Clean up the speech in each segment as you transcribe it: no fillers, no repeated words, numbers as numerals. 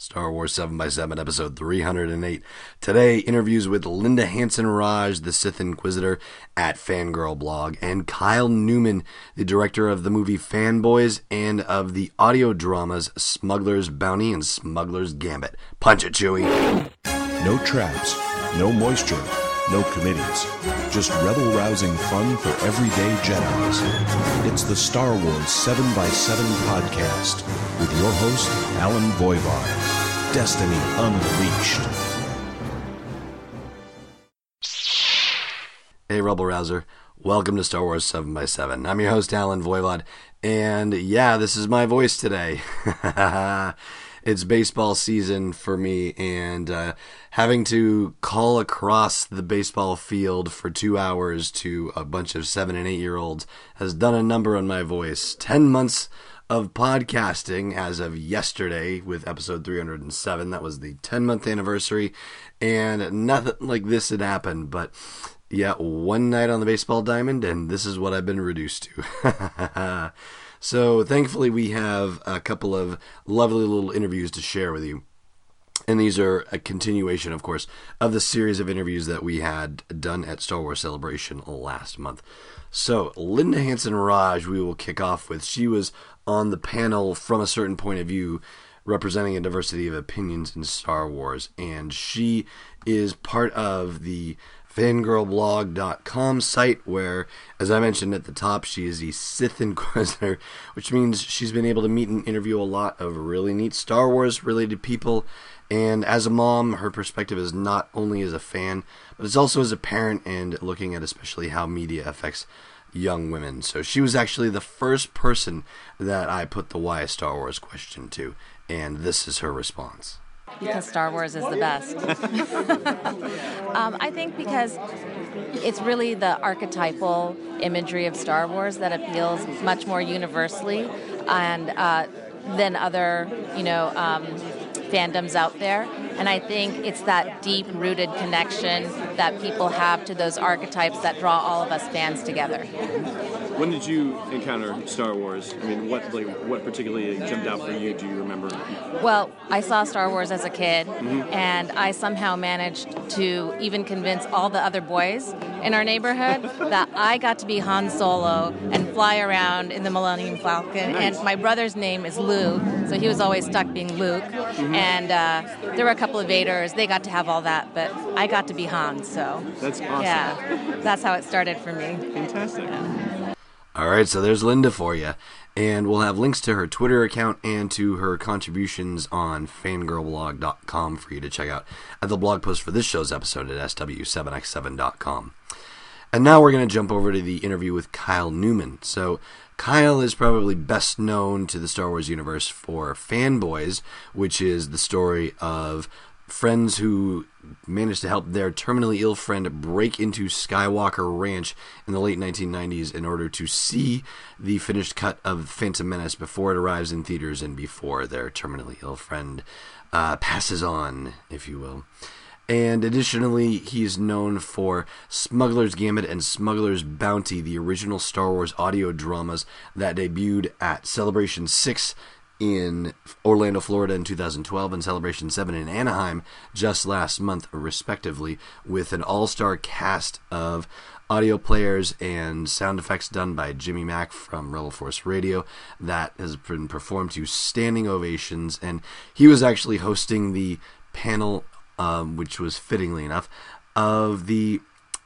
Star Wars 7x7, episode 308. Today, interviews with Linda Hansen Raj, the Sith Inquisitor at Fangirlblog, and Kyle Newman, the director of the movie Fanboys and of the audio dramas Smuggler's Bounty and Smuggler's Gambit. Punch it, Chewie. No traps, no moisture, no committees. Just rebel-rousing fun for everyday Jedis. It's the Star Wars 7x7 podcast with your host, Alan Voivod. Destiny Unleashed. Hey, rebel-rouser. Welcome to Star Wars 7x7. I'm your host, Alan Voivod. And yeah, this is my voice today. It's baseball season for me, and having to call across the baseball field for 2 hours to a bunch of 7- and 8-year-olds has done a number on my voice. 10 months of podcasting as of yesterday with episode 307. That was the 10-month anniversary, and nothing like this had happened, but yeah, one night on the baseball diamond, and this is what I've been reduced to. So thankfully we have a couple of lovely little interviews to share with you. And these are a continuation, of course, of the series of interviews that we had done at Star Wars Celebration last month. So Linda Hansen Raj we will kick off with. She was on the panel From a Certain Point of View, representing a diversity of opinions in Star Wars. And she is part of the Fangirlblog.com site where, as I mentioned at the top, she is the Sith Inquisitor, which means she's been able to meet and interview a lot of really neat Star Wars related people. And as a mom, her perspective is not only as a fan, but it's also as a parent and looking at especially how media affects young women. So she was actually the first person that I put the why Star Wars question to, and this is her response. Because Star Wars is the best. I think because it's really the archetypal imagery of Star Wars that appeals much more universally and than other, fandoms out there. And I think it's that deep-rooted connection that people have to those archetypes that draw all of us fans together. When did you encounter Star Wars? I mean, what particularly jumped out for you? Do you remember? Well, I saw Star Wars as a kid, and I somehow managed to even convince all the other boys in our neighborhood that I got to be Han Solo and fly around in the Millennium Falcon. Nice. And my brother's name is Lou, so he was always stuck being Luke. And there were a couple of Vaders. They got to have all that, but I got to be Han. So that's awesome. Yeah, that's how it started for me. Fantastic. Yeah. All right, so there's Linda for you. And we'll have links to her Twitter account and to her contributions on fangirlblog.com for you to check out at the blog post for this show's episode at sw7x7.com. And now we're going to jump over to the interview with Kyle Newman. So Kyle is probably best known to the Star Wars universe for Fanboys, which is the story of friends who managed to help their terminally ill friend break into Skywalker Ranch in the late 1990s in order to see the finished cut of Phantom Menace before it arrives in theaters and before their terminally ill friend passes on, if you will. And additionally, he is known for Smuggler's Gambit and Smuggler's Bounty, the original Star Wars audio dramas that debuted at Celebration 6 in Orlando, Florida in 2012 and Celebration 7 in Anaheim just last month, respectively, with an all-star cast of audio players and sound effects done by Jimmy Mack from Rebel Force Radio that has been performed to standing ovations. And he was actually hosting the panel, which was fittingly enough, of the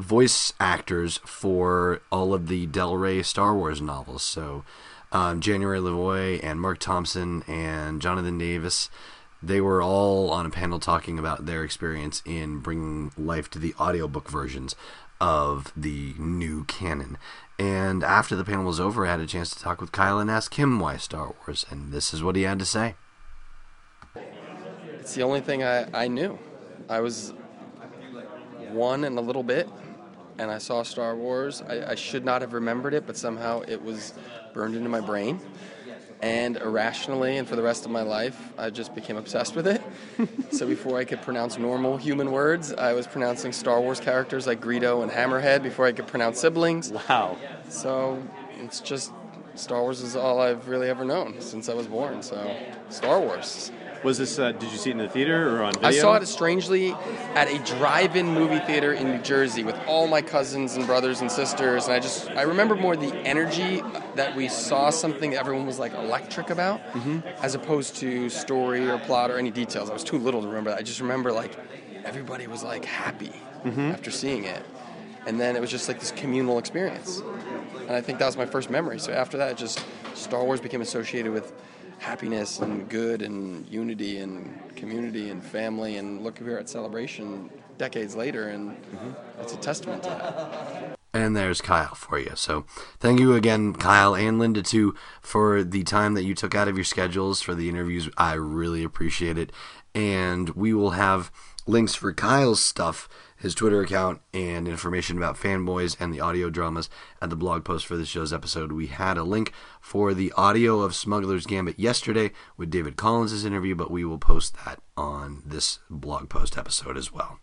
voice actors for all of the Del Rey Star Wars novels. So January Lavoie and Mark Thompson and Jonathan Davis, they were all on a panel talking about their experience in bringing life to the audiobook versions of the new canon. And after the panel was over, I had a chance to talk with Kyle and ask him why Star Wars, and this is what he had to say. It's the only thing I knew. I was one and a little bit, and I saw Star Wars. I should not have remembered it, but somehow it was burned into my brain. And irrationally, and for the rest of my life, I just became obsessed with it. So before I could pronounce normal human words, I was pronouncing Star Wars characters like Greedo and Hammerhead before I could pronounce siblings. Wow. So it's just, Star Wars is all I've really ever known since I was born. So Star Wars. Was this, did you see it in the theater or on video? I saw it, strangely, at a drive-in movie theater in New Jersey with all my cousins and brothers and sisters. And I remember more the energy that we saw something that everyone was, like, electric about, as opposed to story or plot or any details. I was too little to remember that. I just remember, like, everybody was, like, happy after seeing it. And then it was just, like, this communal experience. And I think that was my first memory. So after that, just Star Wars became associated with happiness and good and unity and community and family. And look, we're at Celebration decades later, and that's a testament to that. And there's Kyle for you. So thank you again, Kyle and Linda, too, for the time that you took out of your schedules for the interviews. I really appreciate it. And we will have links for Kyle's stuff, his Twitter account, and information about Fanboys and the audio dramas at the blog post for this show's episode. We had a link for the audio of Smuggler's Gambit yesterday with David Collins' interview, but we will post that on this blog post episode as well.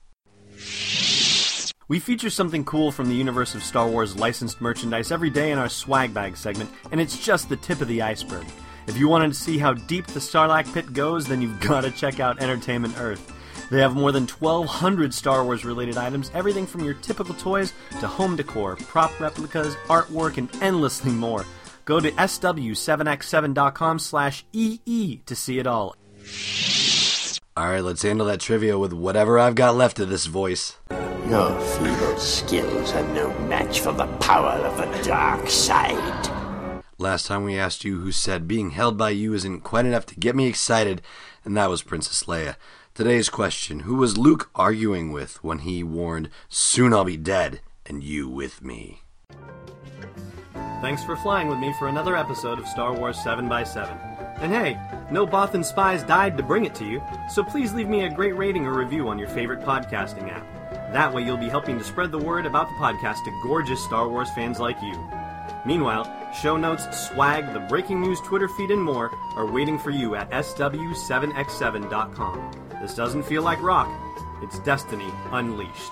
We feature something cool from the universe of Star Wars licensed merchandise every day in our swag bag segment, and it's just the tip of the iceberg. If you wanted to see how deep the Sarlacc Pit goes, then you've got to check out Entertainment Earth. They have more than 1,200 Star Wars-related items, everything from your typical toys to home decor, prop replicas, artwork, and endlessly more. Go to sw7x7.com/EE to see it all. All right, let's handle that trivia with whatever I've got left of this voice. Your feeble skills are no match for the power of the dark side. Last time we asked you who said, "Being held by you isn't quite enough to get me excited," and that was Princess Leia. Today's question, who was Luke arguing with when he warned, "Soon I'll be dead, and you with me"? Thanks for flying with me for another episode of Star Wars 7x7. And hey, no Bothan spies died to bring it to you, so please leave me a great rating or review on your favorite podcasting app. That way you'll be helping to spread the word about the podcast to gorgeous Star Wars fans like you. Meanwhile, show notes, swag, the breaking news Twitter feed, and more are waiting for you at sw7x7.com. This doesn't feel like rock. It's Destiny Unleashed.